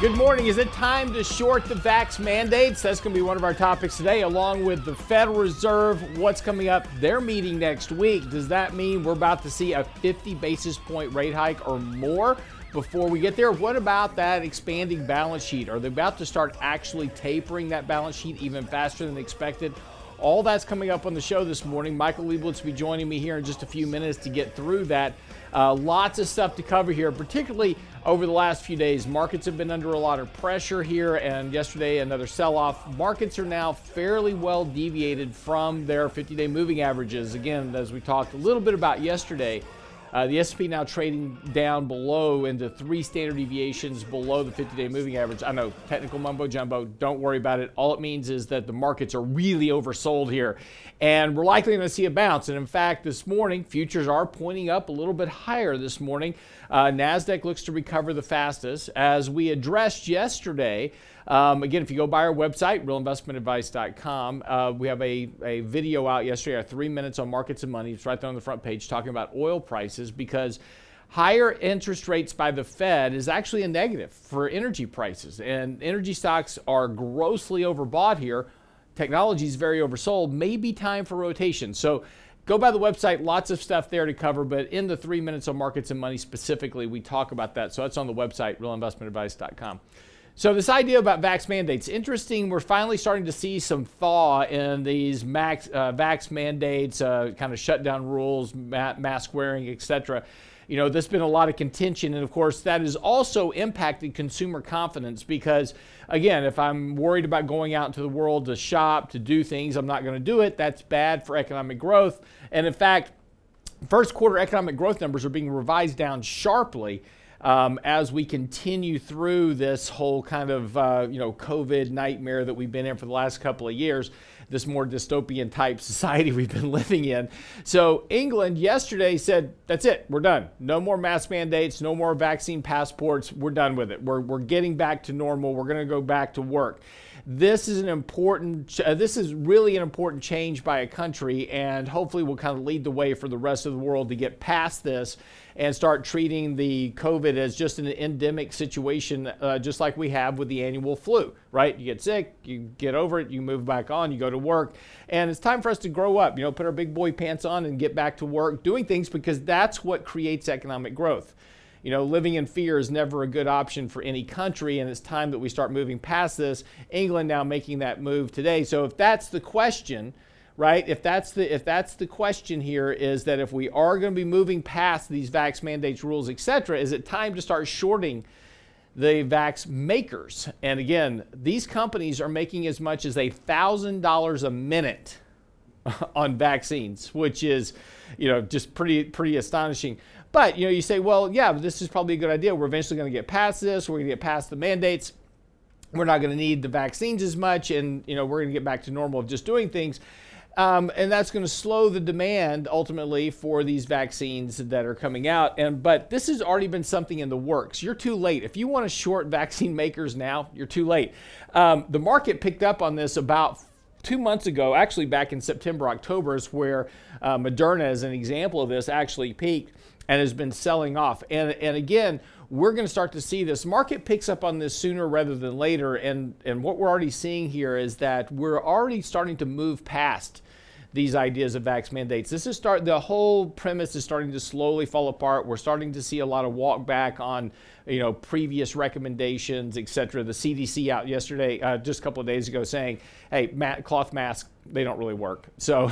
Good morning. Is it time to short the VAX mandates? That's going to be one of our topics today, along with the Federal Reserve. What's coming up? Their meeting next week. Does that mean we're about to see a 50 basis point rate hike or more? Before we get there, what about that expanding balance sheet? Are they about to start actually tapering that balance sheet even faster than expected? All that's coming up on the show this morning. Michael Lebowitz will be joining me here in just a few minutes to get through that. Lots of stuff to cover here, particularly over the last few days. Markets have been under a lot of pressure here, and yesterday another sell-off. Markets are now fairly well deviated from their 50-day moving averages. Again, as we talked a little bit about yesterday, the S&P now trading down below into three standard deviations below the 50-day moving average. I know, technical mumbo-jumbo, don't worry about it. All it means is that the markets are really oversold here, and we're likely going to see a bounce. And in fact, this morning, futures are pointing up a little bit higher this morning. NASDAQ looks to recover the fastest. As we addressed yesterday, again, if you go by our website, realinvestmentadvice.com, we have a video out yesterday, our 3 minutes on markets and money. It's right there on the front page talking about oil prices, because higher interest rates by the Fed is actually a negative for energy prices. And energy stocks are grossly overbought here. Technology is very oversold. Maybe time for rotation. So go by the website. Lots of stuff there to cover. But in the 3 minutes on markets and money specifically, we talk about that. So that's on the website, realinvestmentadvice.com. So this idea about vax mandates, interesting. We're finally starting to see some thaw in these vax mandates, kind of shutdown rules, mask wearing, etc. You know, there's been a lot of contention, and of course that has also impacted consumer confidence, because again, if I'm worried about going out into the world to shop, to do things, I'm not going to do it. That's bad for economic growth. And in fact, first quarter economic growth numbers are being revised down sharply. As we continue through this whole kind of, COVID nightmare that we've been in for the last couple of years, this more dystopian type society we've been living in. So England yesterday said, that's it, we're done. No more mask mandates, no more vaccine passports, we're done with it. We're getting back to normal, we're gonna go back to work. This is an important, this is really an important change by a country, and hopefully will kind of lead the way for the rest of the world to get past this and start treating the COVID as just an endemic situation, just like we have with the annual flu, right? You get sick, you get over it, you move back on, you go to work, and it's time for us to grow up, put our big boy pants on and get back to work doing things, because that's what creates economic growth. You know, living in fear is never a good option for any country, and it's time that we start moving past this. England now making that move today. So if that's the question, right, if that's the question here, is that if we are going to be moving past these vax mandates, rules, etc., is it time to start shorting the vax makers? And again, these companies are making as much as $1,000 a minute on vaccines, which is, just pretty astonishing. But, you say, well, yeah, this is probably a good idea. We're eventually going to get past this. We're going to get past the mandates. We're not going to need the vaccines as much. And, we're going to get back to normal of just doing things. And that's going to slow the demand ultimately for these vaccines that are coming out. But this has already been something in the works. You're too late. If you want to short vaccine makers now, you're too late. The market picked up on this about 2 months ago, actually back in September, October, is where Moderna, as an example of this, actually peaked and has been selling off. And again, we're going to start to see this. Market picks up on this sooner rather than later. And what we're already seeing here is that we're already starting to move past these ideas of vax mandates. The whole premise is starting to slowly fall apart. We're starting to see a lot of walk back on, previous recommendations, et cetera. The CDC out yesterday, just a couple of days ago, saying, hey, cloth masks, they don't really work. So,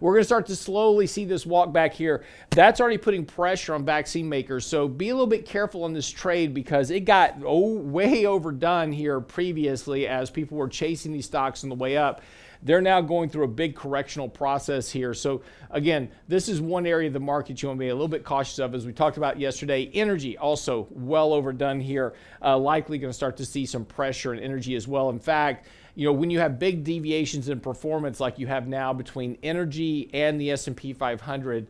we're going to start to slowly see this walk back here. That's already putting pressure on vaccine makers. So be a little bit careful on this trade, because it got way overdone here previously as people were chasing these stocks on the way up. They're now going through a big correctional process here. So again, this is one area of the market you want to be a little bit cautious of, as we talked about yesterday. Energy also well overdone here, likely going to start to see some pressure in energy as well. In fact, you know, when you have big deviations in performance like you have now between energy and the S&P 500,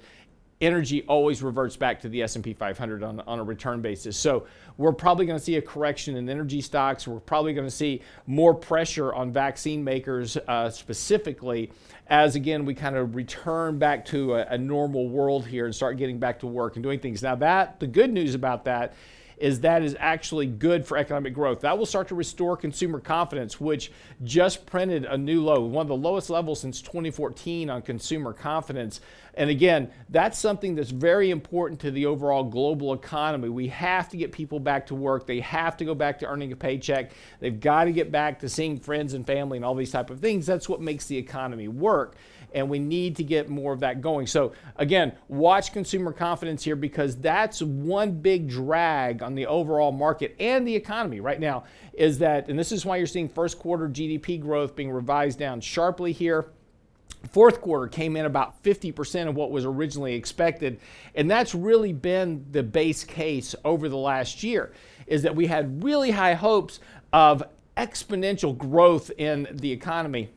energy always reverts back to the S&P 500 on a return basis. So we're probably going to see a correction in energy stocks. We're probably going to see more pressure on vaccine makers specifically as, again, we kind of return back to a normal world here and start getting back to work and doing things. Now, that the good news about that is actually good for economic growth. That will start to restore consumer confidence, which just printed a new low, one of the lowest levels since 2014 on consumer confidence. And again, that's something that's very important to the overall global economy. We have to get people back to work. They have to go back to earning a paycheck. They've got to get back to seeing friends and family and all these type of things. That's what makes the economy work. And we need to get more of that going. So again, watch consumer confidence here, because that's one big drag on the overall market and the economy right now is that, and this is why you're seeing first quarter GDP growth being revised down sharply here. Fourth quarter came in about 50% of what was originally expected. And that's really been the base case over the last year, is that we had really high hopes of exponential growth in the economy.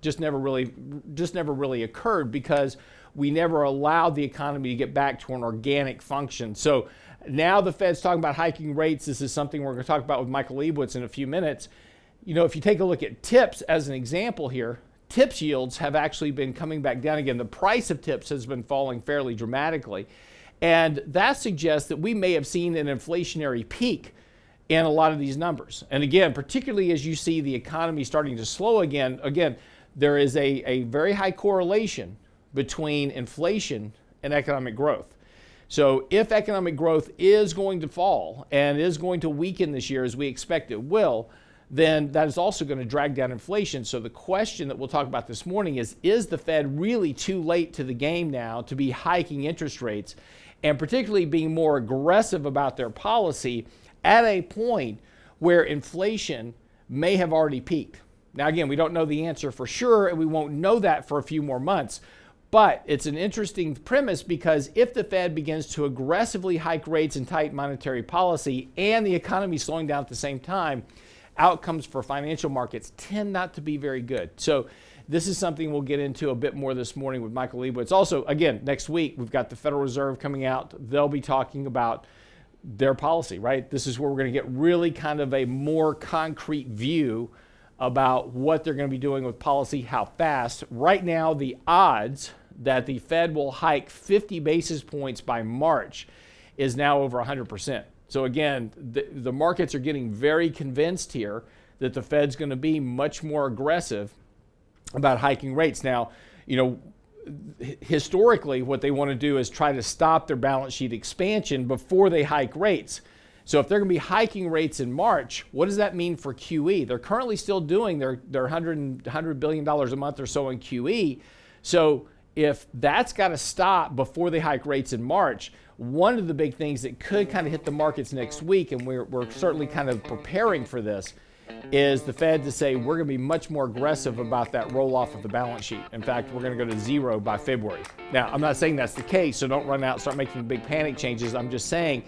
Just never really occurred, because we never allowed the economy to get back to an organic function. So now the Fed's talking about hiking rates. This is something we're going to talk about with Michael Lebowitz in a few minutes. You know, if you take a look at TIPS as an example here, TIPS yields have actually been coming back down again. The price of TIPS has been falling fairly dramatically. And that suggests that we may have seen an inflationary peak in a lot of these numbers. And again, particularly as you see the economy starting to slow again, there is a very high correlation between inflation and economic growth. So if economic growth is going to fall and is going to weaken this year, as we expect it will, then that is also going to drag down inflation. So the question that we'll talk about this morning is the Fed really too late to the game now to be hiking interest rates, and particularly being more aggressive about their policy at a point where inflation may have already peaked? Now, again, we don't know the answer for sure, and we won't know that for a few more months. But it's an interesting premise, because if the Fed begins to aggressively hike rates and tighten monetary policy, and the economy slowing down at the same time, outcomes for financial markets tend not to be very good. So this is something we'll get into a bit more this morning with Michael Lebowitz. Also, again, next week, we've got the Federal Reserve coming out. They'll be talking about their policy, right? This is where we're going to get really kind of a more concrete view about what they're going to be doing with policy, how fast. Right now, the odds that the Fed will hike 50 basis points by March is now over 100%. So again, the markets are getting very convinced here that the Fed's going to be much more aggressive about hiking rates. Now, you know, historically, what they want to do is try to stop their balance sheet expansion before they hike rates. So if they're going to be hiking rates in March, what does that mean for QE? They're currently still doing their $100 billion a month or so in QE. So if that's got to stop before they hike rates in March, one of the big things that could kind of hit the markets next week, and we're certainly kind of preparing for this, is the Fed to say, we're going to be much more aggressive about that roll-off of the balance sheet. In fact, we're going to go to zero by February. Now, I'm not saying that's the case, so don't run out and start making big panic changes. I'm just saying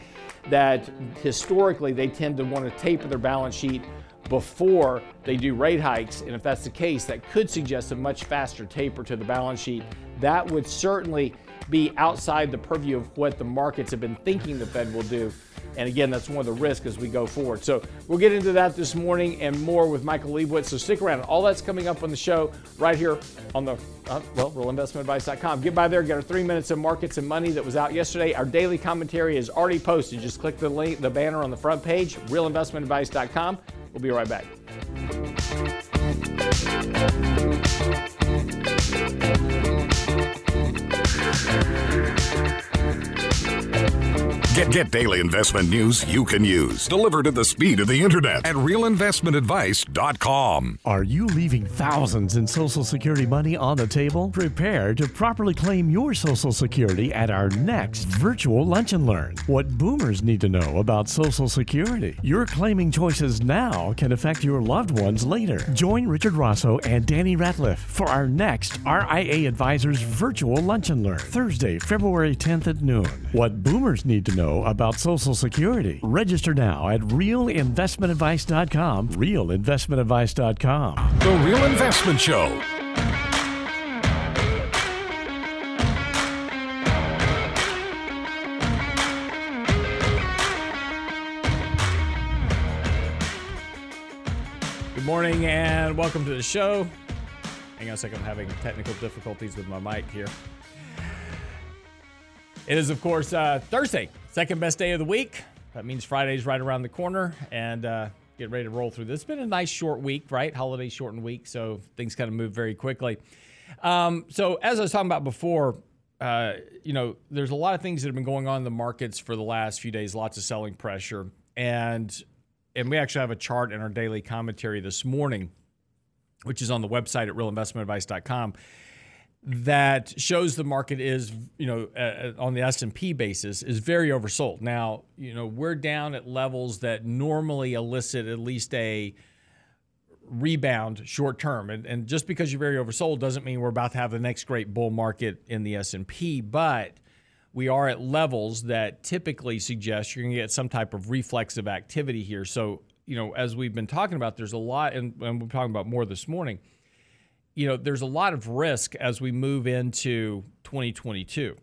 that historically, they tend to want to taper their balance sheet before they do rate hikes. And if that's the case, that could suggest a much faster taper to the balance sheet. That would certainly be outside the purview of what the markets have been thinking the Fed will do. And again, that's one of the risks as we go forward. So we'll get into that this morning and more with Michael Lebowitz. So stick around. All that's coming up on the show right here on the, realinvestmentadvice.com. Get by there, get our 3 minutes of markets and money that was out yesterday. Our daily commentary is already posted. Just click the link, the banner on the front page, realinvestmentadvice.com. We'll be right back. Get daily investment news you can use, delivered at the speed of the internet at realinvestmentadvice.com. Are you leaving thousands in Social Security money on the table? Prepare to properly claim your Social Security at our next virtual Lunch and Learn. What boomers need to know about Social Security. Your claiming choices now can affect your loved ones later. Join Richard Rosso and Danny Ratliff for our next RIA Advisors virtual Lunch and Learn, Thursday, February 10th at noon. What boomers need to know know about Social Security. Register now at realinvestmentadvice.com. Realinvestmentadvice.com. The Real Investment Show. Good morning and welcome to the show. Hang on a second, I'm having technical difficulties with my mic here. It is, of course, Thursday, second best day of the week. That means Friday's right around the corner, and get ready to roll through this. It's been a nice short week, right? Holiday shortened week, so things kind of move very quickly. So as I was talking about before, there's a lot of things that have been going on in the markets for the last few days, lots of selling pressure, and we actually have a chart in our daily commentary this morning, which is on the website at realinvestmentadvice.com, that shows the market is, on the S&P basis, is very oversold. Now, we're down at levels that normally elicit at least a rebound short term. And just because you're very oversold doesn't mean we're about to have the next great bull market in the S&P, but we are at levels that typically suggest you're going to get some type of reflexive activity here. So, as we've been talking about, there's a lot, and we're talking about more this morning, there's a lot of risk as we move into 2022.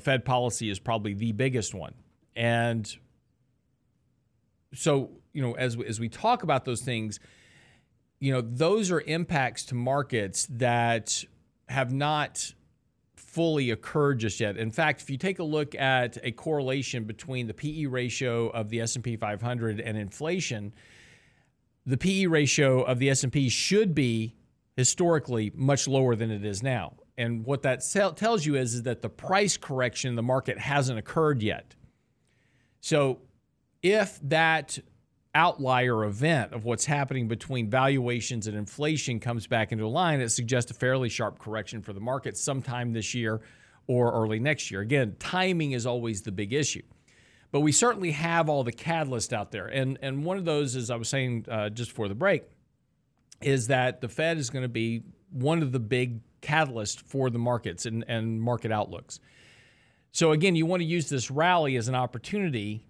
Fed policy is probably the biggest one. And so, as we talk about those things, those are impacts to markets that have not fully occurred just yet. In fact, if you take a look at a correlation between the PE ratio of the S&P 500 and inflation, the PE ratio of the S&P should be historically much lower than it is now. And what that tells you is that the price correction in the market hasn't occurred yet. So if that outlier event of what's happening between valuations and inflation comes back into line, it suggests a fairly sharp correction for the market sometime this year or early next year. Again, timing is always the big issue. But we certainly have all the catalysts out there. And one of those, as I was saying just before the break, is that the Fed is going to be one of the big catalysts for the markets and market outlooks. So again, you want to use this rally as an opportunity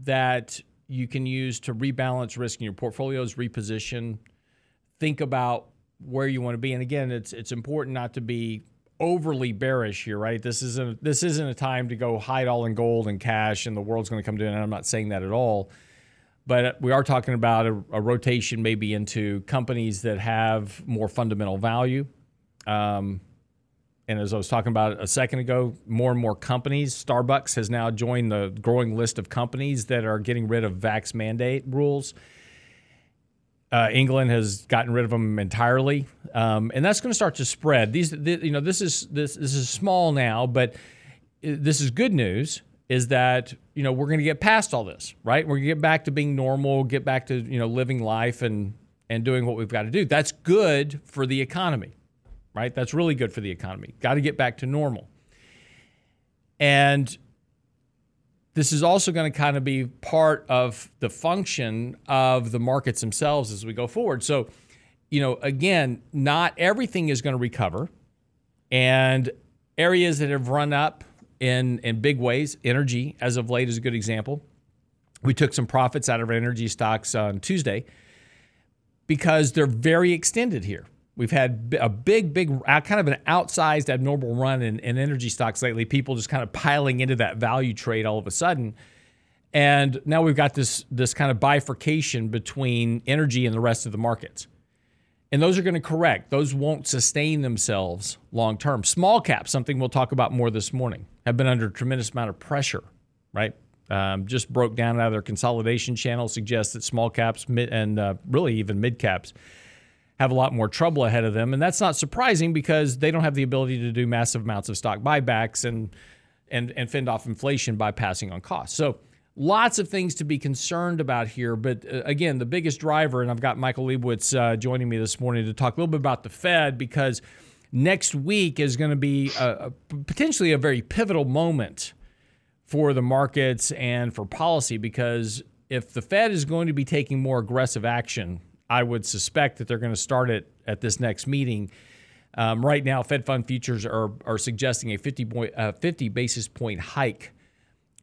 that you can use to rebalance risk in your portfolios, reposition, think about where you want to be. And again, it's important not to be overly bearish here, right? This isn't a time to go hide all in gold and cash and the world's going to come to an end. I'm not saying that at all. But we are talking about a rotation maybe into companies that have more fundamental value. And as I was talking about a second ago, more and more companies, Starbucks has now joined the growing list of companies that are getting rid of VAX mandate rules. England has gotten rid of them entirely, and that's going to start to spread. This is small now, but this is good news. Is that we're going to get past all this, right? We're going to get back to being normal, get back to living life and doing what we've got to do. That's good for the economy. Right? That's really good for the economy. Got to get back to normal. And this is also going to kind of be part of the function of the markets themselves as we go forward. So, again, not everything is going to recover. And areas that have run up in big ways, energy as of late is a good example. We took some profits out of energy stocks on Tuesday because they're very extended here. We've had a big, kind of an outsized abnormal run in energy stocks lately. People just kind of piling into that value trade all of a sudden. And now we've got this kind of bifurcation between energy and the rest of the markets. And those are going to correct. Those won't sustain themselves long term. Small caps, something we'll talk about more this morning, have been under a tremendous amount of pressure, right? Just broke down out of their consolidation channel, suggests that small caps and really even mid caps have a lot more trouble ahead of them. And that's not surprising because they don't have the ability to do massive amounts of stock buybacks and fend off inflation by passing on costs. So lots of things to be concerned about here. But again, the biggest driver, and I've got Michael Lebowitz joining me this morning to talk a little bit about the Fed, because next week is going to be potentially a very pivotal moment for the markets and for policy, because if the Fed is going to be taking more aggressive action, I would suspect that they're going to start it at this next meeting. Right now, Fed Fund futures are suggesting a 50 basis point hike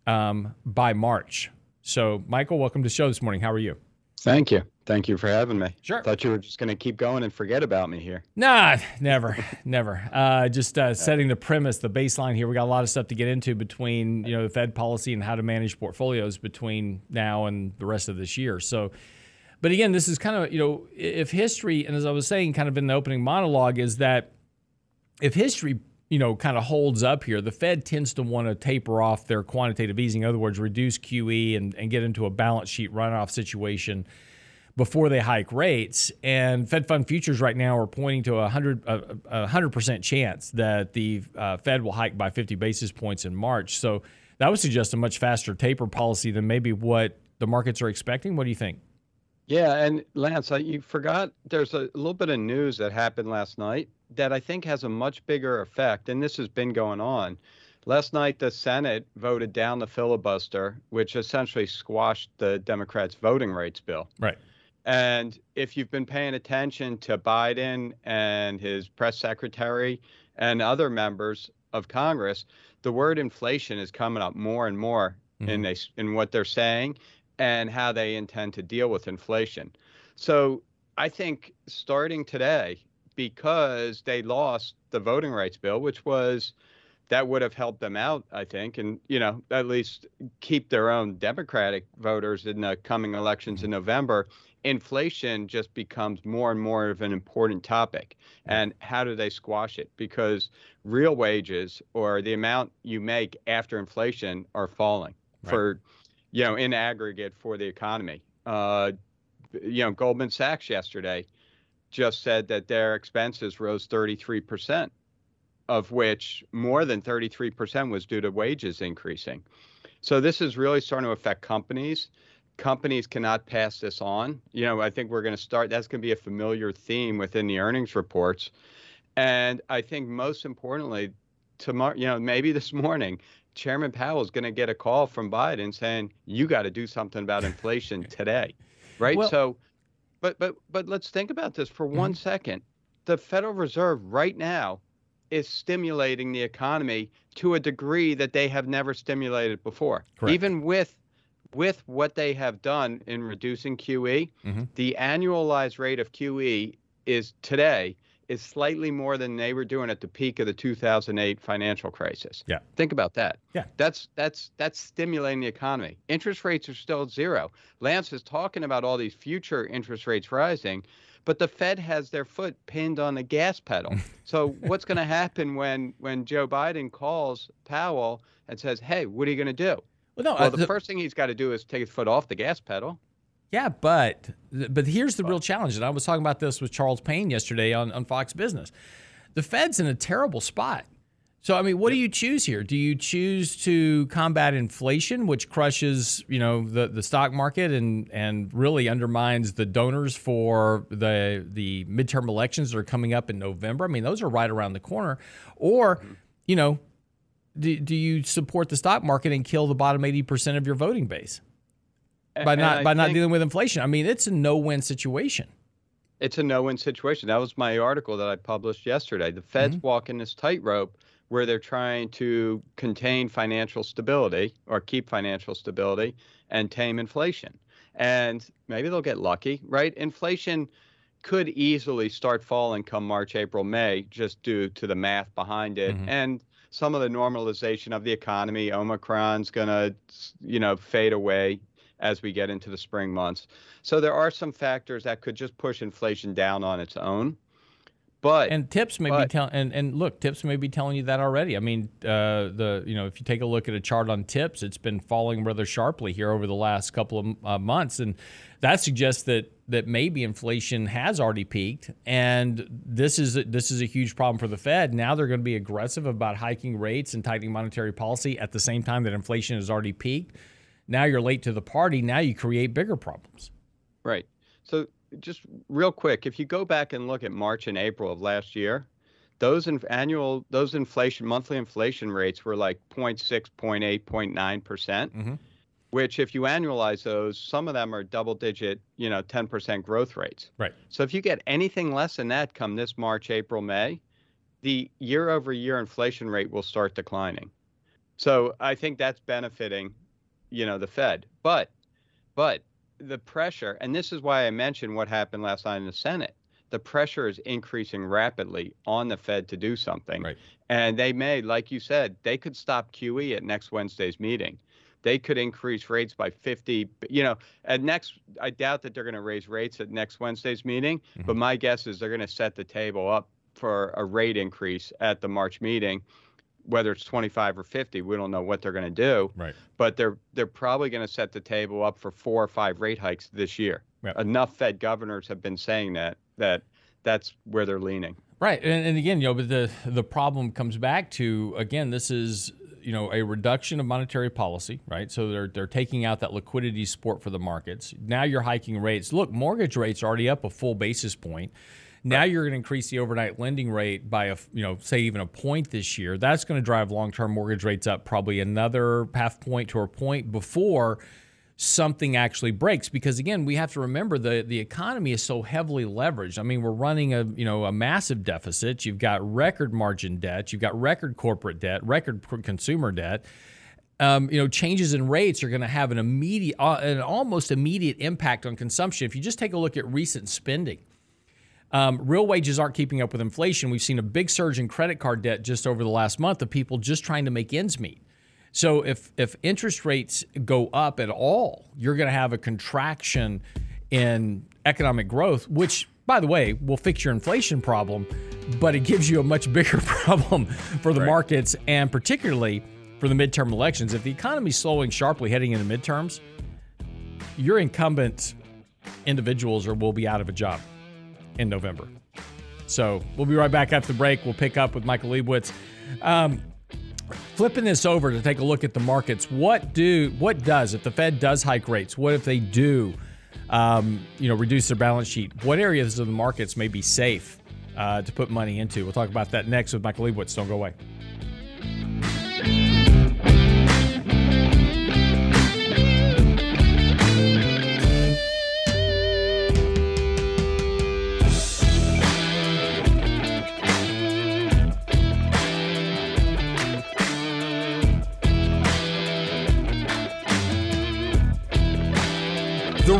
by March. So, Michael, welcome to the show this morning. How are you? Thank you. Thank you for having me. Sure. Thought you were just going to keep going and forget about me here. Nah, never. Setting the premise, the baseline here. We got a lot of stuff to get into between, you know, the Fed policy and how to manage portfolios between now and the rest of this year. So, but again, this is kind of, you know, if history, and as I was saying kind of in the opening monologue, is that if history, you know, kind of holds up here, the Fed tends to want to taper off their quantitative easing. In other words, reduce QE and get into a balance sheet runoff situation before they hike rates. And Fed Fund futures right now are pointing to a 100% chance that the Fed will hike by 50 basis points in March. So that would suggest a much faster taper policy than maybe what the markets are expecting. What do you think? Yeah, and Lance, you forgot there's a little bit of news that happened last night that I think has a much bigger effect, and this has been going on. Last night, the Senate voted down the filibuster, which essentially squashed the Democrats' voting rights bill. Right. And if you've been paying attention to Biden and his press secretary and other members of Congress, the word inflation is coming up more and more in what they're saying and how they intend to deal with inflation. So I think starting today, because they lost the voting rights bill, that would have helped them out, I think, and, you know, at least keep their own Democratic voters in the coming elections in November. Inflation just becomes more and more of an important topic. And how do they squash it? Because real wages, or the amount you make after inflation, are falling for, you know, in aggregate for the economy. You know, Goldman Sachs yesterday just said that their expenses rose 33%, of which more than 33% was due to wages increasing. So this is really starting to affect companies. Companies cannot pass this on. You know, I think we're going to start, that's going to be a familiar theme within the earnings reports. And I think most importantly, tomorrow, you know, maybe this morning, Chairman Powell is going to get a call from Biden saying, you got to do something about inflation today. Right. Well, so but let's think about this for 1 second. The Federal Reserve right now is stimulating the economy to a degree that they have never stimulated before. Correct. Even with what they have done in reducing QE, the annualized rate of QE is slightly more than they were doing at the peak of the 2008 financial crisis. Yeah. Think about that. Yeah. That's stimulating the economy. Interest rates are still at zero. Lance is talking about all these future interest rates rising, but the Fed has their foot pinned on the gas pedal. So what's going to happen when Joe Biden calls Powell and says, hey, what are you going to do? The first thing he's got to do is take his foot off the gas pedal. Yeah, but here's the real challenge. And I was talking about this with Charles Payne yesterday on Fox Business. The Fed's in a terrible spot. So, I mean, what do you choose here? Do you choose to combat inflation, which crushes, you know, the stock market and really undermines the donors for the midterm elections that are coming up in November? I mean, those are right around the corner. Or, you know, do you support the stock market and kill the bottom 80% of your voting base? By not dealing with inflation. I mean, it's a no-win situation. It's a no-win situation. That was my article that I published yesterday. The Fed's walking this tightrope where they're trying to contain financial stability or keep financial stability and tame inflation. And maybe they'll get lucky, right? Inflation could easily start falling come March, April, May, just due to the math behind it. And some of the normalization of the economy, Omicron's going to, you know, fade away as we get into the spring months. So there are some factors that could just push inflation down on its own. TIPS may be telling you that already. I mean, if you take a look at a chart on TIPS, it's been falling rather sharply here over the last couple of months, and that suggests that maybe inflation has already peaked, and this is a huge problem for the Fed. Now they're going to be aggressive about hiking rates and tightening monetary policy at the same time that inflation has already peaked. Now you're late to the party. Now you create bigger problems. Right. So just real quick, if you go back and look at March and April of last year, those monthly inflation rates were like 0.6, 0.8, 0.9%, which if you annualize those, some of them are double digit, you know, 10% growth rates. Right. So if you get anything less than that come this March, April, May, the year over year inflation rate will start declining. So I think that's benefiting, you know, the Fed. But the pressure, and this is why I mentioned what happened last night in the Senate, the pressure is increasing rapidly on the Fed to do something. Right. And they may, like you said, they could stop QE at next Wednesday's meeting. They could increase rates by 50, you know, at next, I doubt that they're going to raise rates at next Wednesday's meeting, mm-hmm. but my guess is they're going to set the table up for a rate increase at the March meeting, whether it's 25 or 50, we don't know what they're going to do, right. But they're probably going to set the table up for 4 or 5 rate hikes this year. Yep. Enough Fed governors have been saying that's where they're leaning. Right. And again, you know, but the problem comes back to, again, this is, you know, a reduction of monetary policy, right? So they're taking out that liquidity support for the markets. Now you're hiking rates. Look, mortgage rates are already up a full basis point. Now right. You're going to increase the overnight lending rate by a, you know, say even a point this year. That's going to drive long-term mortgage rates up probably another half point to a point before something actually breaks, because again, we have to remember the economy is so heavily leveraged. I mean, we're running a, you know, a massive deficit. You've got record margin debt, you've got record corporate debt, record consumer debt. You know, changes in rates are going to have an immediate, an almost immediate impact on consumption. If you just take a look at recent spending, real wages aren't keeping up with inflation. We've seen a big surge in credit card debt just over the last month of people just trying to make ends meet. So if interest rates go up at all, you're going to have a contraction in economic growth, which, by the way, will fix your inflation problem, but it gives you a much bigger problem for the right. markets, and particularly for the midterm elections. If the economy's slowing sharply heading into midterms, your incumbent individuals will be out of a job in November. So we'll be right back after the break. We'll pick up with Michael Lebowitz. Flipping this over to take a look at the markets, what does if the Fed does hike rates? What if they do, you know, reduce their balance sheet? What areas of the markets may be safe to put money into? We'll talk about that next with Michael Lebowitz. Don't go away. The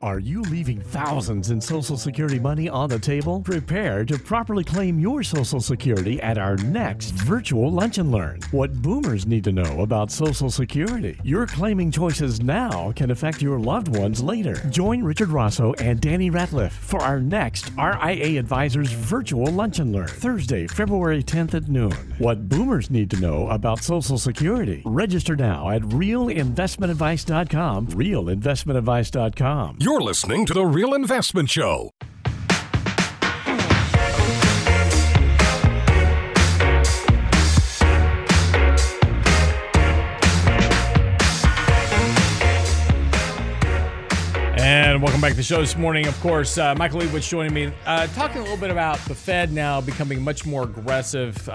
Are you leaving thousands in Social Security money on the table? Prepare to properly claim your Social Security at our next virtual Lunch and Learn. What boomers need to know about Social Security. Your claiming choices now can affect your loved ones later. Join Richard Rosso and Danny Ratliff for our next RIA Advisors virtual Lunch and Learn, Thursday, February 10th at noon. What boomers need to know about Social Security. Register now at realinvestmentadvice.com, realinvestmentadvice.com. You're listening to The Real Investment Show. And welcome back to the show this morning. Of course, Michael Lebowitz joining me, talking a little bit about the Fed now becoming much more aggressive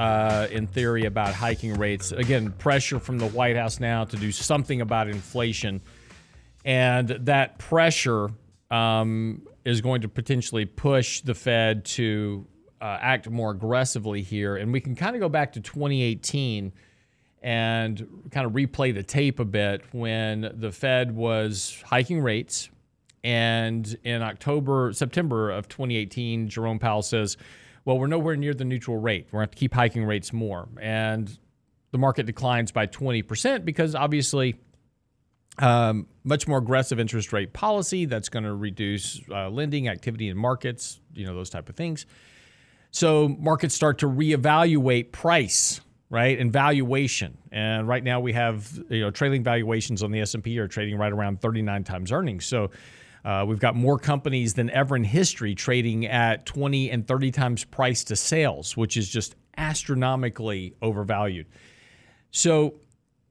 in theory about hiking rates. Again, pressure from the White House now to do something about inflation. And that pressure is going to potentially push the Fed to act more aggressively here. And we can kind of go back to 2018 and kind of replay the tape a bit when the Fed was hiking rates. And in September of 2018, Jerome Powell says, well, we're nowhere near the neutral rate. We're going to have to keep hiking rates more. And the market declines by 20% because obviously much more aggressive interest rate policy that's going to reduce lending activity in markets, you know, those type of things. So markets start to reevaluate price, right, and valuation. And right now we have, you know, trailing valuations on the S&P are trading right around 39 times earnings. So we've got more companies than ever in history trading at 20 and 30 times price to sales, which is just astronomically overvalued. So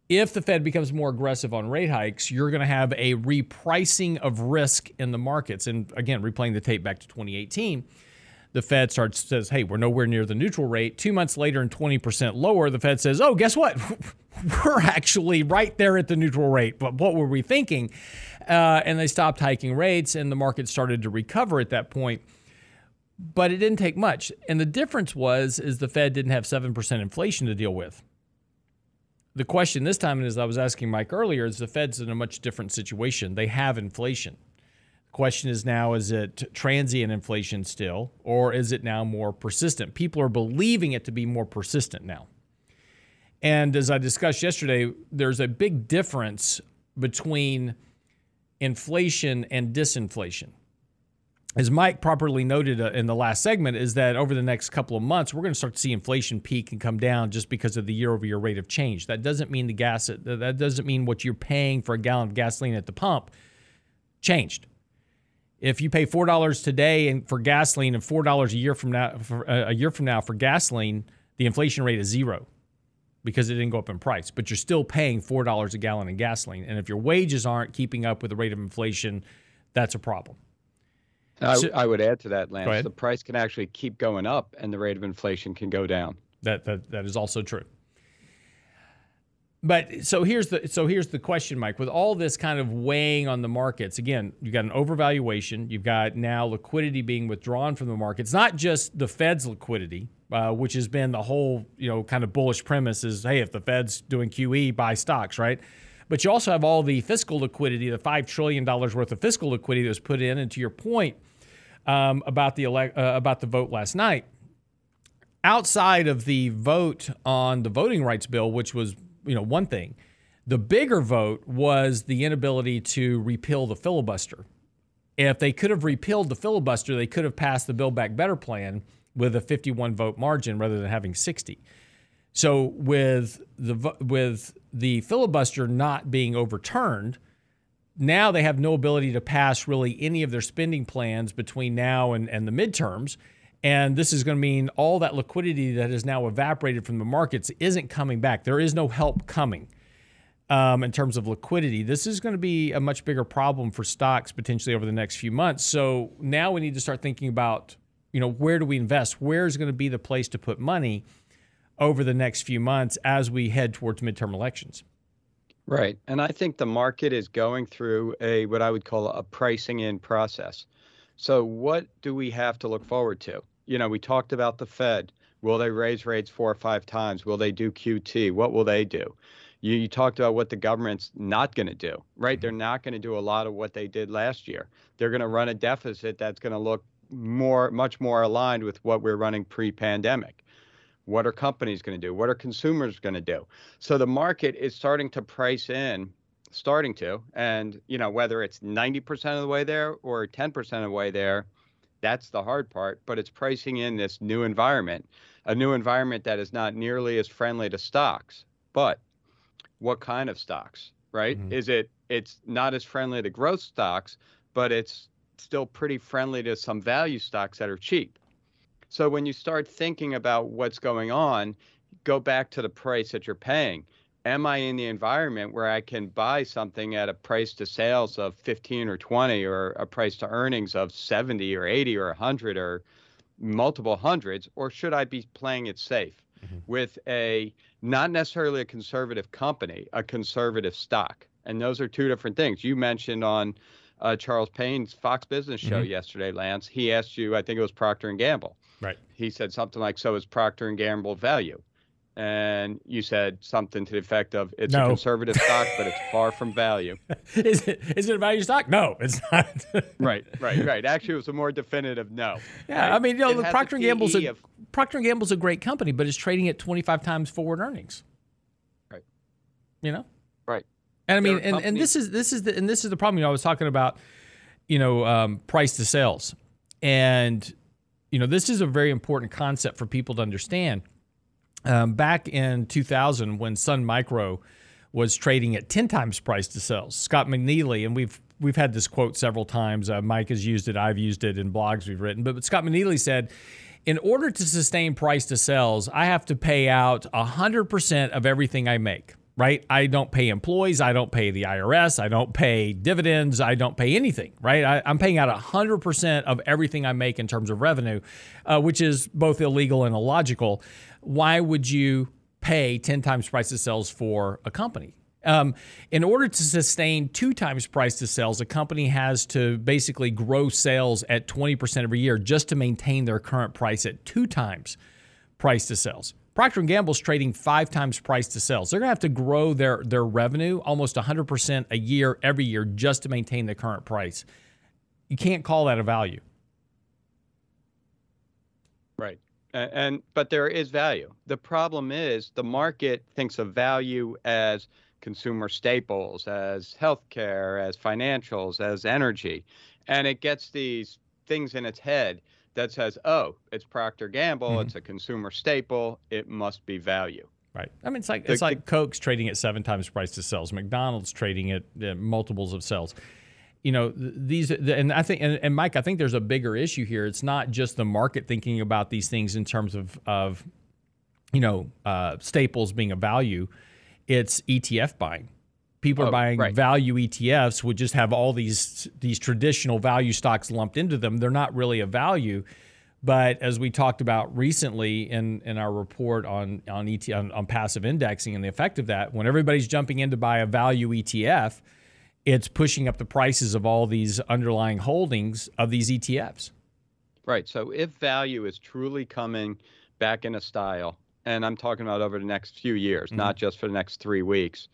if the Fed becomes more aggressive on rate hikes, you're going to have a repricing of risk in the markets. And again, replaying the tape back to 2018, the Fed says, hey, we're nowhere near the neutral rate. 2 months later and 20% lower, the Fed says, oh, guess what? We're actually right there at the neutral rate. But what were we thinking? And they stopped hiking rates and the market started to recover at that point. But it didn't take much. And the difference is the Fed didn't have 7% inflation to deal with. The question this time, and as I was asking Mike earlier, is the Fed's in a much different situation. They have inflation. The question is now, is it transient inflation still, or is it now more persistent? People are believing it to be more persistent now. And as I discussed yesterday, there's a big difference between inflation and disinflation. As Mike properly noted in the last segment, is that over the next couple of months, we're going to start to see inflation peak and come down just because of the year-over-year rate of change. That doesn't mean that doesn't mean what you're paying for a gallon of gasoline at the pump changed. If you pay $4 today and for gasoline and $4 a year from now for gasoline, the inflation rate is zero because it didn't go up in price. But you're still paying $4 a gallon in gasoline, and if your wages aren't keeping up with the rate of inflation, that's a problem. I would add to that, Lance, the price can actually keep going up and the rate of inflation can go down. That is also true. But so here's the question, Mike. With all this kind of weighing on the markets, again, you've got an overvaluation. You've got now liquidity being withdrawn from the markets, not just the Fed's liquidity, which has been the whole kind of bullish premise is, hey, if the Fed's doing QE, buy stocks, right? But you also have all the fiscal liquidity, the $5 trillion worth of fiscal liquidity that was put in. And to your point about the vote last night, outside of the vote on the voting rights bill, which was one thing, the bigger vote was the inability to repeal the filibuster. If they could have repealed the filibuster, they could have passed the Build Back Better plan with a 51-vote margin rather than having 60. So with the filibuster not being overturned, now they have no ability to pass really any of their spending plans between now and the midterms. And this is going to mean all that liquidity that is now evaporated from the markets isn't coming back. There is no help coming in terms of liquidity. This is going to be a much bigger problem for stocks potentially over the next few months. So now we need to start thinking about, where do we invest? Where's going to be the place to put money over the next few months as we head towards midterm elections? Right. And I think the market is going through what I would call a pricing in process. So what do we have to look forward to? We talked about the Fed. Will they raise rates 4 or 5 times? Will they do QT? What will they do? You talked about what the government's not going to do, right? They're not going to do a lot of what they did last year. They're going to run a deficit that's going to look much more aligned with what we're running pre-pandemic. What are companies going to do? What are consumers going to do? So the market is starting to price in, and whether it's 90% of the way there or 10% of the way there, that's the hard part, but it's pricing in this new environment, a new environment that is not nearly as friendly to stocks. But what kind of stocks, right? Mm-hmm. It's not as friendly to growth stocks, but it's still pretty friendly to some value stocks that are cheap. So when you start thinking about what's going on, go back to the price that you're paying. Am I in the environment where I can buy something at a price to sales of 15 or 20 or a price to earnings of 70 or 80 or 100 or multiple hundreds? Or should I be playing it safe with not necessarily a conservative company, a conservative stock? And those are two different things. You mentioned on Charles Payne's Fox Business show yesterday, Lance, he asked you, I think it was Procter & Gamble. Right. He said something like, so is Procter & Gamble value? And you said something to the effect of, it's a conservative stock, but it's far from value. Is it a value stock? No, it's not. Right. Actually, it was a more definitive no. Yeah, right? I mean, Procter & Gamble's a great company, but it's trading at 25 times forward earnings. Right. Right. And I mean, and this is the problem. I was talking about, price to sales. And this is a very important concept for people to understand. Back in 2000, when Sun Micro was trading at 10 times price to sales, Scott McNeely, and we've had this quote several times. Mike has used it. I've used it in blogs we've written. But Scott McNeely said, in order to sustain price to sales, I have to pay out 100% of everything I make, right? I don't pay employees. I don't pay the IRS. I don't pay dividends. I don't pay anything, right? I'm paying out 100% of everything I make in terms of revenue, which is both illegal and illogical. Why would you pay 10 times price to sales for a company? In order to sustain 2 times price to sales, a company has to basically grow sales at 20% every year just to maintain their current price at 2 times price to sales. Procter & Gamble's trading 5 times price to sales. They're going to have to grow their revenue almost 100% a year, every year, just to maintain the current price. You can't call that a value. Right. But there is value. The problem is the market thinks of value as consumer staples, as healthcare, as financials, as energy. And it gets these things in its head that says, oh, it's Procter & Gamble, it's a consumer staple, it must be value. Right. I mean, it's like Coke's trading at 7 times price to sales, McDonald's trading at multiples of sales. You know, and Mike, I think there's a bigger issue here. It's not just the market thinking about these things in terms of staples being a value. It's ETF buying. People are buying value ETFs, would just have all these traditional value stocks lumped into them. They're not really a value, but as we talked about recently in our report on passive indexing and the effect of that, when everybody's jumping in to buy a value ETF, it's pushing up the prices of all these underlying holdings of these ETFs. Right. So if value is truly coming back in a style, and I'm talking about over the next few years, not just for the next 3 weeks.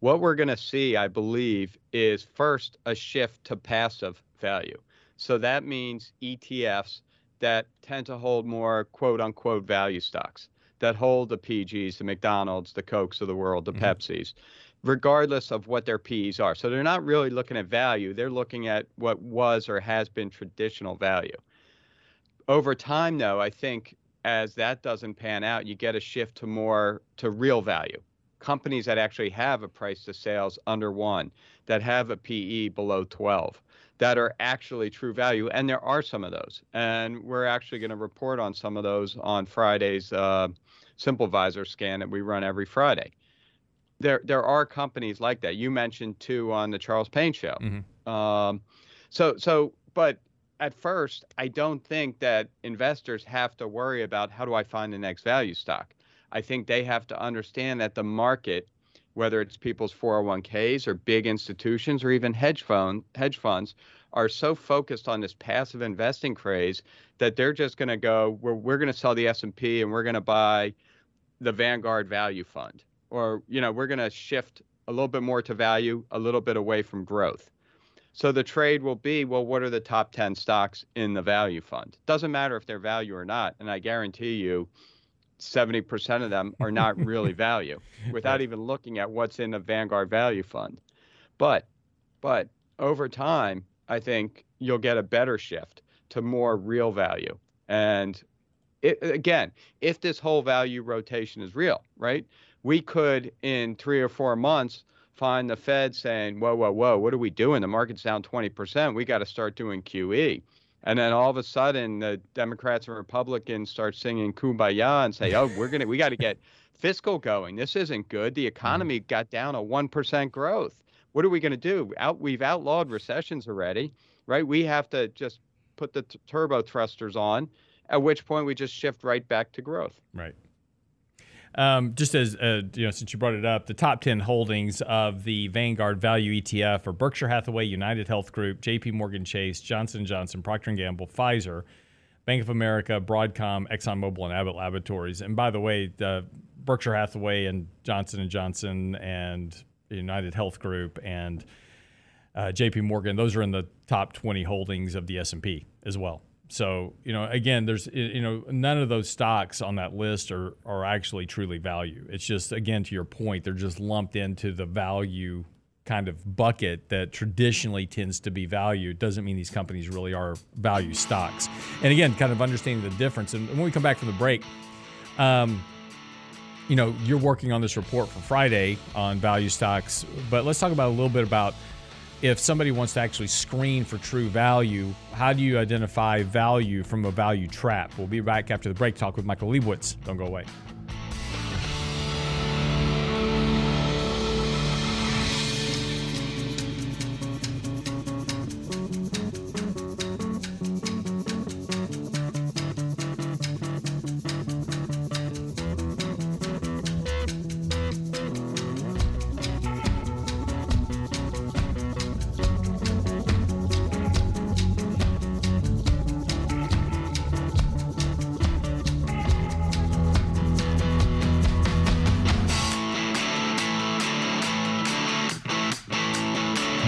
What we're going to see, I believe, is first a shift to passive value. So that means ETFs that tend to hold more quote unquote value stocks, that hold the PGs, the McDonald's, the Cokes of the world, the Pepsis, regardless of what their PEs are. So they're not really looking at value. They're looking at what was or has been traditional value. Over time, though, I think as that doesn't pan out, you get a shift to more to real value. Companies that actually have a price to sales under 1, that have a PE below 12, that are actually true value. And there are some of those. And we're actually going to report on some of those on Friday's SimpleVisor scan that we run every Friday. There are companies like that. You mentioned 2 on the Charles Payne show. But at first, I don't think that investors have to worry about how do I find the next value stock. I think they have to understand that the market, whether it's people's 401ks or big institutions or even hedge funds, are so focused on this passive investing craze that they're just going to go, we're going to sell the S&P and we're going to buy the Vanguard value fund. Or, you know, we're going to shift a little bit more to value, a little bit away from growth. So the trade will be, well, what are the top 10 stocks in the value fund? Doesn't matter if they're value or not. And I guarantee you, 70% of them are not really value without even looking at what's in the Vanguard value fund. But over time, I think you'll get a better shift to more real value. And again, if this whole value rotation is real, right, we could in 3 or 4 months find the Fed saying, whoa, what are we doing? The market's down 20%. We got to start doing QE. And then all of a sudden, the Democrats and Republicans start singing Kumbaya and say, oh, we got to get fiscal going. This isn't good. The economy got down a 1% growth. What are we going to do? We've outlawed recessions already, right? We have to just put the turbo thrusters on, at which point we just shift right back to growth. Right. Just as, since you brought it up, the top 10 holdings of the Vanguard Value ETF are Berkshire Hathaway, United Health Group, J.P. Morgan Chase, Johnson & Johnson, Procter & Gamble, Pfizer, Bank of America, Broadcom, ExxonMobil, and Abbott Laboratories. And by the way, Berkshire Hathaway and Johnson & Johnson and United Health Group and J.P. Morgan, those are in the top 20 holdings of the S&P as well. So, again, there's, none of those stocks on that list are actually truly value. It's just, again, to your point, they're just lumped into the value kind of bucket that traditionally tends to be value. It doesn't mean these companies really are value stocks. And again, kind of understanding the difference. And when we come back from the break, you're working on this report for Friday on value stocks, but let's talk about a little bit about if somebody wants to actually screen for true value, how do you identify value from a value trap? We'll be back after the break. Talk with Michael Lebowitz. Don't go away.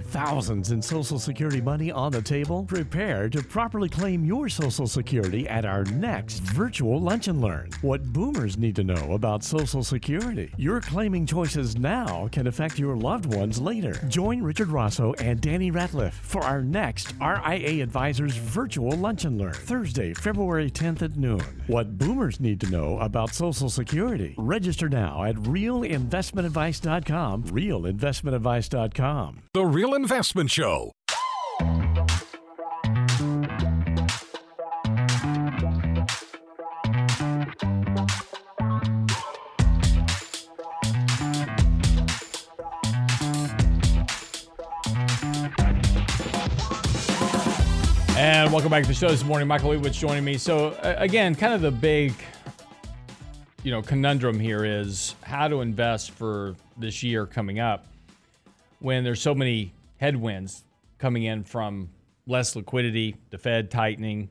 thousands in Social Security money on the table? Prepare to properly claim your Social Security at our next virtual Lunch and Learn. What boomers need to know about Social Security. Your claiming choices now can affect your loved ones later. Join Richard Rosso and Danny Ratliff for our next RIA Advisors virtual Lunch and Learn, Thursday, February 10th at noon. What boomers need to know about Social Security. Register now at realinvestmentadvice.com, realinvestmentadvice.com. The Real Investment Show. And welcome back to the show this morning. Michael Lebowitz joining me. So again, kind of the big conundrum here is how to invest for this year coming up when there's so many headwinds coming in from less liquidity, the Fed tightening,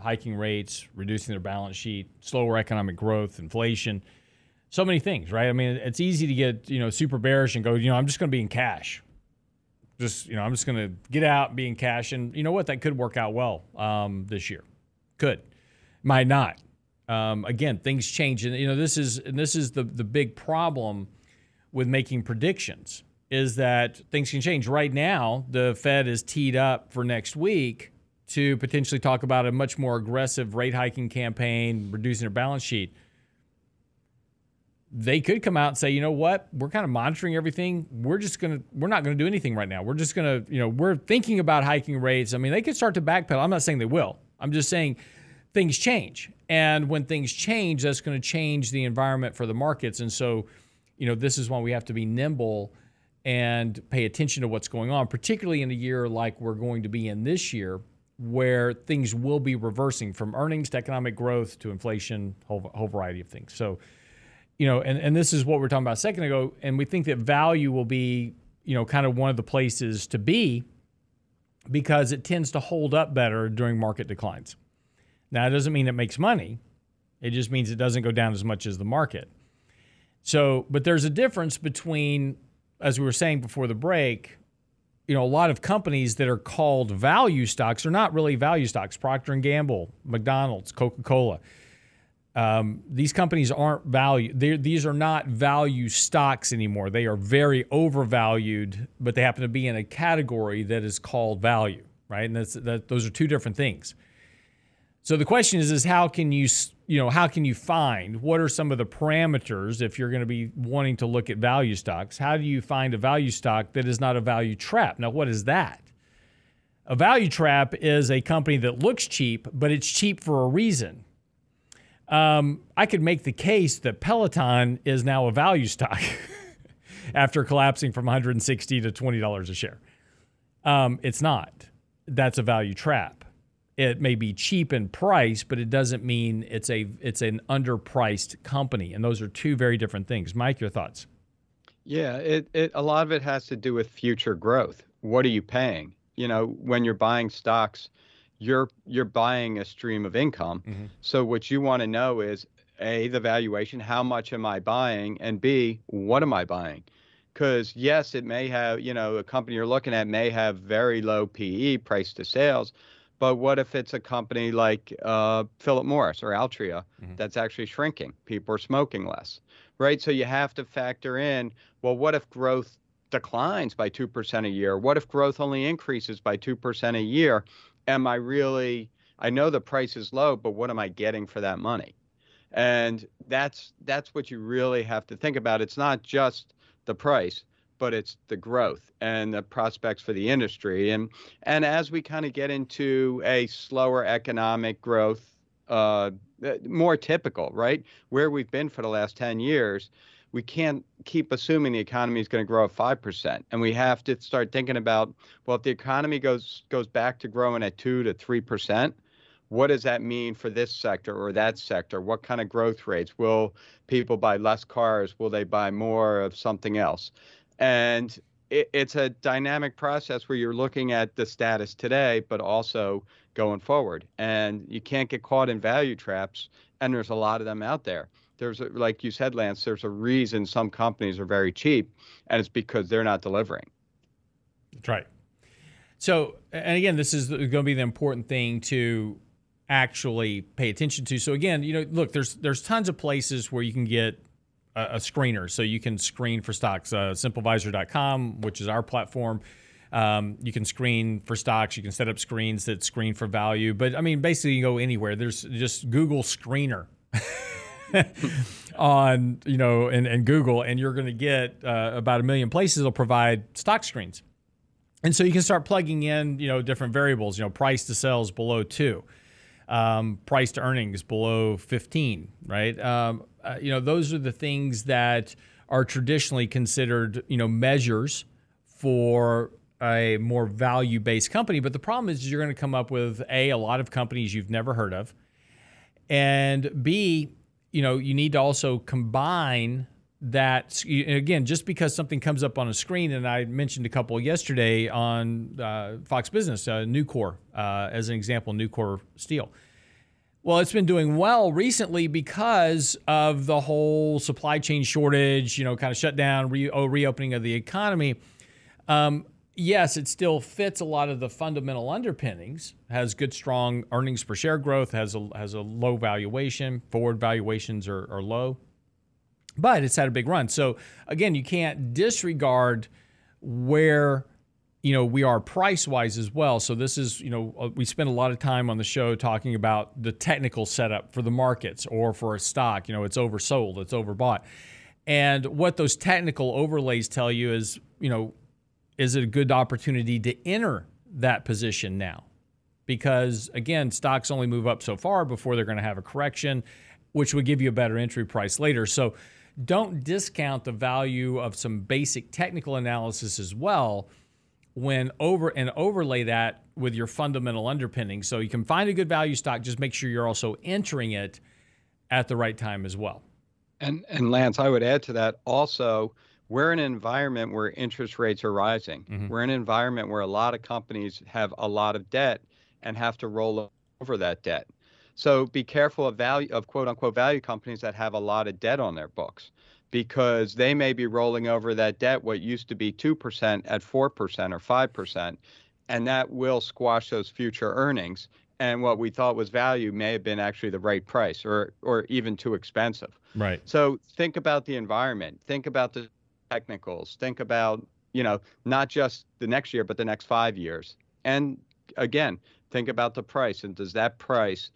hiking rates, reducing their balance sheet, slower economic growth, inflation, so many things, right? I mean, it's easy to get, super bearish and go, I'm just going to be in cash. I'm just going to get out and be in cash. And you know what? That could work out well this year. Could. Might not. Again, things change, and this is the big problem with making predictions is that things can change. Right now, the Fed is teed up for next week to potentially talk about a much more aggressive rate hiking campaign, reducing their balance sheet. They could come out and say, you know what, we're kind of monitoring everything. We're not going to do anything right now. We're just going to, we're thinking about hiking rates. I mean, they could start to backpedal. I'm not saying they will. I'm just saying things change. And when things change, that's going to change the environment for the markets. And so, this is why we have to be nimble and pay attention to what's going on, particularly in a year like we're going to be in this year, where things will be reversing from earnings to economic growth to inflation, whole variety of things. So, and this is what we were talking about a second ago. And we think that value will be, kind of one of the places to be because it tends to hold up better during market declines. Now, it doesn't mean it makes money. It just means it doesn't go down as much as the market. So, but there's a difference between, as we were saying before the break, a lot of companies that are called value stocks are not really value stocks. Procter & Gamble, McDonald's, Coca-Cola. These companies aren't value. These are not value stocks anymore. They are very overvalued, but they happen to be in a category that is called value, right? And those are two different things. So the question is how can you find, what are some of the parameters if you're going to be wanting to look at value stocks? How do you find a value stock that is not a value trap? Now, what is that? A value trap is a company that looks cheap, but it's cheap for a reason. I could make the case that Peloton is now a value stock after collapsing from $160 to $20 a share. It's not. That's a value trap. It may be cheap in price, but it doesn't mean it's an underpriced company. And those are two very different things. Mike, your thoughts? Yeah, a lot of it has to do with future growth. What are you paying? When you're buying stocks, you're buying a stream of income. Mm-hmm. So what you want to know is, A, the valuation, how much am I buying? And B, what am I buying? Because yes, it may have, a company you're looking at may have very low PE, price to sales. But what if it's a company like Philip Morris or Altria that's actually shrinking? People are smoking less, right? So you have to factor in, well, what if growth declines by 2% a year? What if growth only increases by 2% a year? I know the price is low, but what am I getting for that money? And that's what you really have to think about. It's not just the price, but it's the growth and the prospects for the industry. And as we kind of get into a slower economic growth, more typical, right, where we've been for the last 10 years, we can't keep assuming the economy is going to grow at 5%. And we have to start thinking about, well, if the economy goes back to growing at 2 to 3%, what does that mean for this sector or that sector? What kind of growth rates? Will people buy less cars? Will they buy more of something else? And it's a dynamic process where you're looking at the status today, but also going forward. And you can't get caught in value traps. And there's a lot of them out there. There's a, like you said, Lance, there's a reason some companies are very cheap, and it's because they're not delivering. That's right. So, and again, this is going to be the important thing to actually pay attention to. So again, you know, look, there's tons of places where you can get a screener. So you can screen for stocks, SimpleVisor.com, which is our platform. You can screen for stocks. You can set up screens that screen for value. But I mean, basically, you can go anywhere. There's just Google screener on, you know, and Google, and you're going to get about 1 million places that'll provide stock screens. And so you can start plugging in, you know, different variables. You know, price to sales below 2, price to earnings below 15, right? You know, those are the things that are traditionally considered, you know, measures for a more value-based company. But the problem is you're going to come up with, A, a lot of companies you've never heard of, and B, you know, you need to also combine that. Again, just because something comes up on a screen, and I mentioned a couple yesterday on Fox Business, Nucor, as an example, Nucor Steel. Well, it's been doing well recently because of the whole supply chain shortage, you know, kind of shutdown, reopening of the economy. Yes, it still fits a lot of the fundamental underpinnings, has good, strong earnings per share growth, has a low valuation, forward valuations are low, but it's had a big run. So again, you can't disregard where, you know, we are price-wise as well. So this is, you know, we spend a lot of time on the show talking about the technical setup for the markets or for a stock. You know, it's oversold, it's overbought. And what those technical overlays tell you is, you know, is it a good opportunity to enter that position now? Because, again, stocks only move up so far before they're going to have a correction, which would give you a better entry price later. So don't discount the value of some basic technical analysis as well, when overlay that with your fundamental underpinning. So you can find a good value stock, just make sure you're also entering it at the right time as well. And Lance, I would add to that also, we're in an environment where interest rates are rising. Mm-hmm. We're in an environment where a lot of companies have a lot of debt and have to roll over that debt. So be careful of quote unquote value companies that have a lot of debt on their books, because they may be rolling over that debt, what used to be 2% at 4% or 5%, and that will squash those future earnings. And what we thought was value may have been actually the right price or even too expensive. Right. So think about the environment. Think about the technicals. Think about, you know, not just the next year, but the next 5 years. And again, think about the price. And does that price,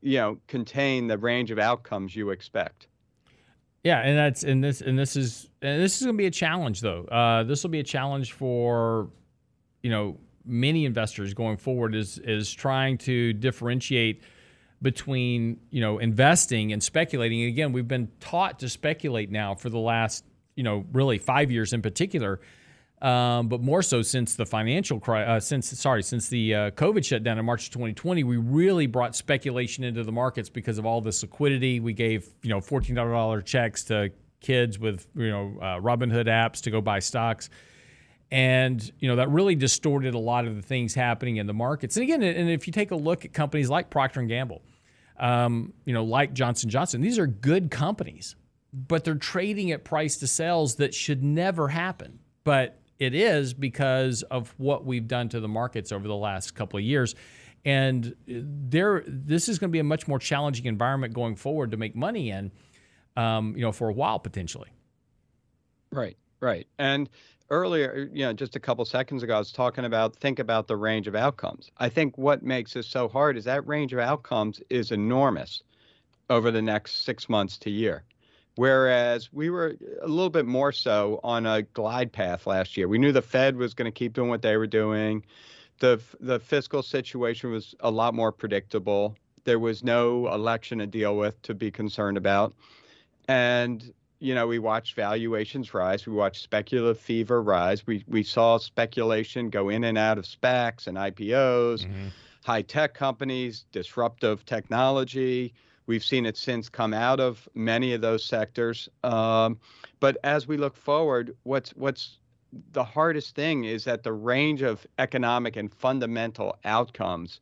you know, contain the range of outcomes you expect? Yeah, and that's and this is going to be a challenge though. This will be a challenge for, you know, many investors going forward, is trying to differentiate between, you know, investing and speculating. And again, we've been taught to speculate now for the last, you know, really 5 years in particular, but more so since the financial since the COVID shutdown in March of 2020, we really brought speculation into the markets because of all this liquidity. We gave, you know, $1,400 checks to kids with, you know, Robinhood apps to go buy stocks, and you know that really distorted a lot of the things happening in the markets. And again, and if you take a look at companies like Procter & Gamble, you know, like Johnson & Johnson, these are good companies, but they're trading at price to sales that should never happen, but it is because of what we've done to the markets over the last couple of years. And this is going to be a much more challenging environment going forward to make money in, you know, for a while potentially. Right, right. And earlier, you know, just a couple seconds ago, I was talking about think about the range of outcomes. I think what makes this so hard is that range of outcomes is enormous over the next 6 months to year. Whereas we were a little bit more so on a glide path last year. We knew the Fed was going to keep doing what they were doing. The fiscal situation was a lot more predictable. There was no election to deal with to be concerned about. And, you know, we watched valuations rise. We watched speculative fever rise. We saw speculation go in and out of SPACs and IPOs, mm-hmm. high-tech companies, disruptive technology. We've seen it since come out of many of those sectors. But as we look forward, what's the hardest thing is that the range of economic and fundamental outcomes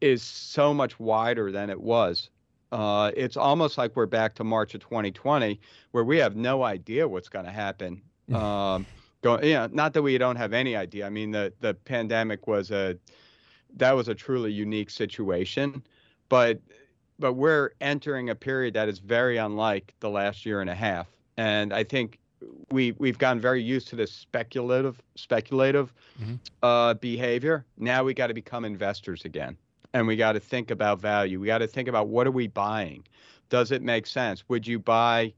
is so much wider than it was. It's almost like we're back to March of 2020, where we have no idea what's going to happen. Not that we don't have any idea. I mean, the pandemic was a truly unique situation, but we're entering a period that is very unlike the last year and a half. And I think we've gotten very used to this speculative behavior. Now we got to become investors again. And we got to think about value. We got to think about, what are we buying? Does it make sense? Would you buy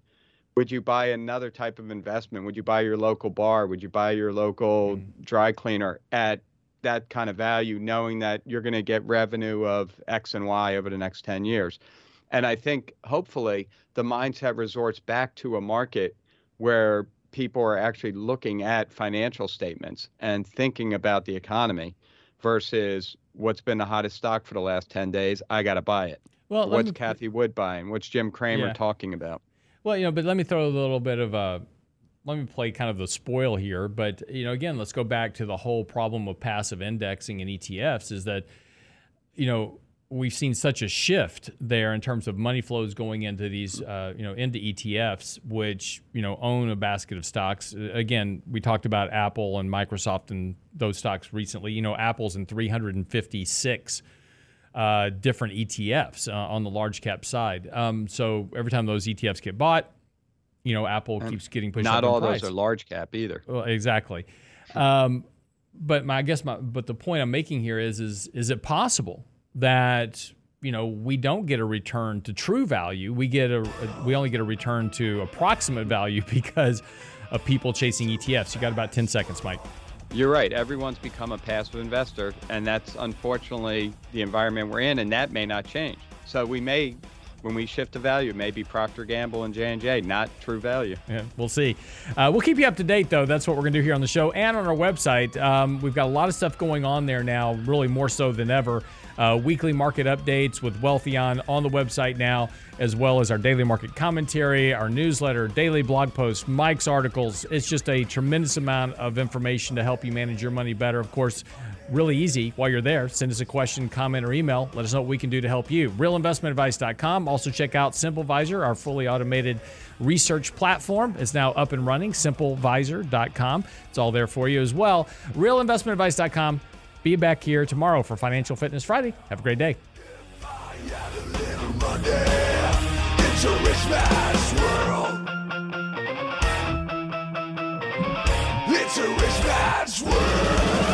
another type of investment? Would you buy your local bar? Would you buy your local dry cleaner at that kind of value, knowing that you're going to get revenue of X and Y over the next 10 years? And I think hopefully the mindset resorts back to a market where people are actually looking at financial statements and thinking about the economy versus what's been the hottest stock for the last 10 days. I got to buy it. Well, what's Kathy Wood buying? What's Jim Cramer talking about? Well, but let me throw a little bit of a, let me play kind of the spoil here. But, again, let's go back to the whole problem of passive indexing and ETFs is that, we've seen such a shift there in terms of money flows going into these, into ETFs, which, own a basket of stocks. Again, we talked about Apple and Microsoft and those stocks recently. Apple's in 356 different ETFs on the large cap side. So every time those ETFs get bought, Apple keeps getting pushed up in price. Not all those are large cap either. Well, exactly. But the point I'm making here is it possible that, we don't get a return to true value? We only get a return to approximate value because of people chasing ETFs. You got about 10 seconds, Mike. You're right. Everyone's become a passive investor, and that's unfortunately the environment we're in, and that may not change. So we may, when we shift to value, maybe Procter & Gamble and J&J, not true value. Yeah, we'll see. We'll keep you up to date, though. That's what we're going to do here on the show and on our website. We've got a lot of stuff going on there now, really more so than ever. Weekly market updates with Wealthion on the website now, as well as our daily market commentary, our newsletter, daily blog posts, Mike's articles. It's just a tremendous amount of information to help you manage your money better. Of course, really easy while you're there. Send us a question, comment, or email. Let us know what we can do to help you. Realinvestmentadvice.com. Also check out SimpleVisor, our fully automated research platform. It's now up and running. SimpleVisor.com. It's all there for you as well. Realinvestmentadvice.com. Be back here tomorrow for Financial Fitness Friday. Have a great day. If I had a little money, it's a rich man's world. It's a rich man's world.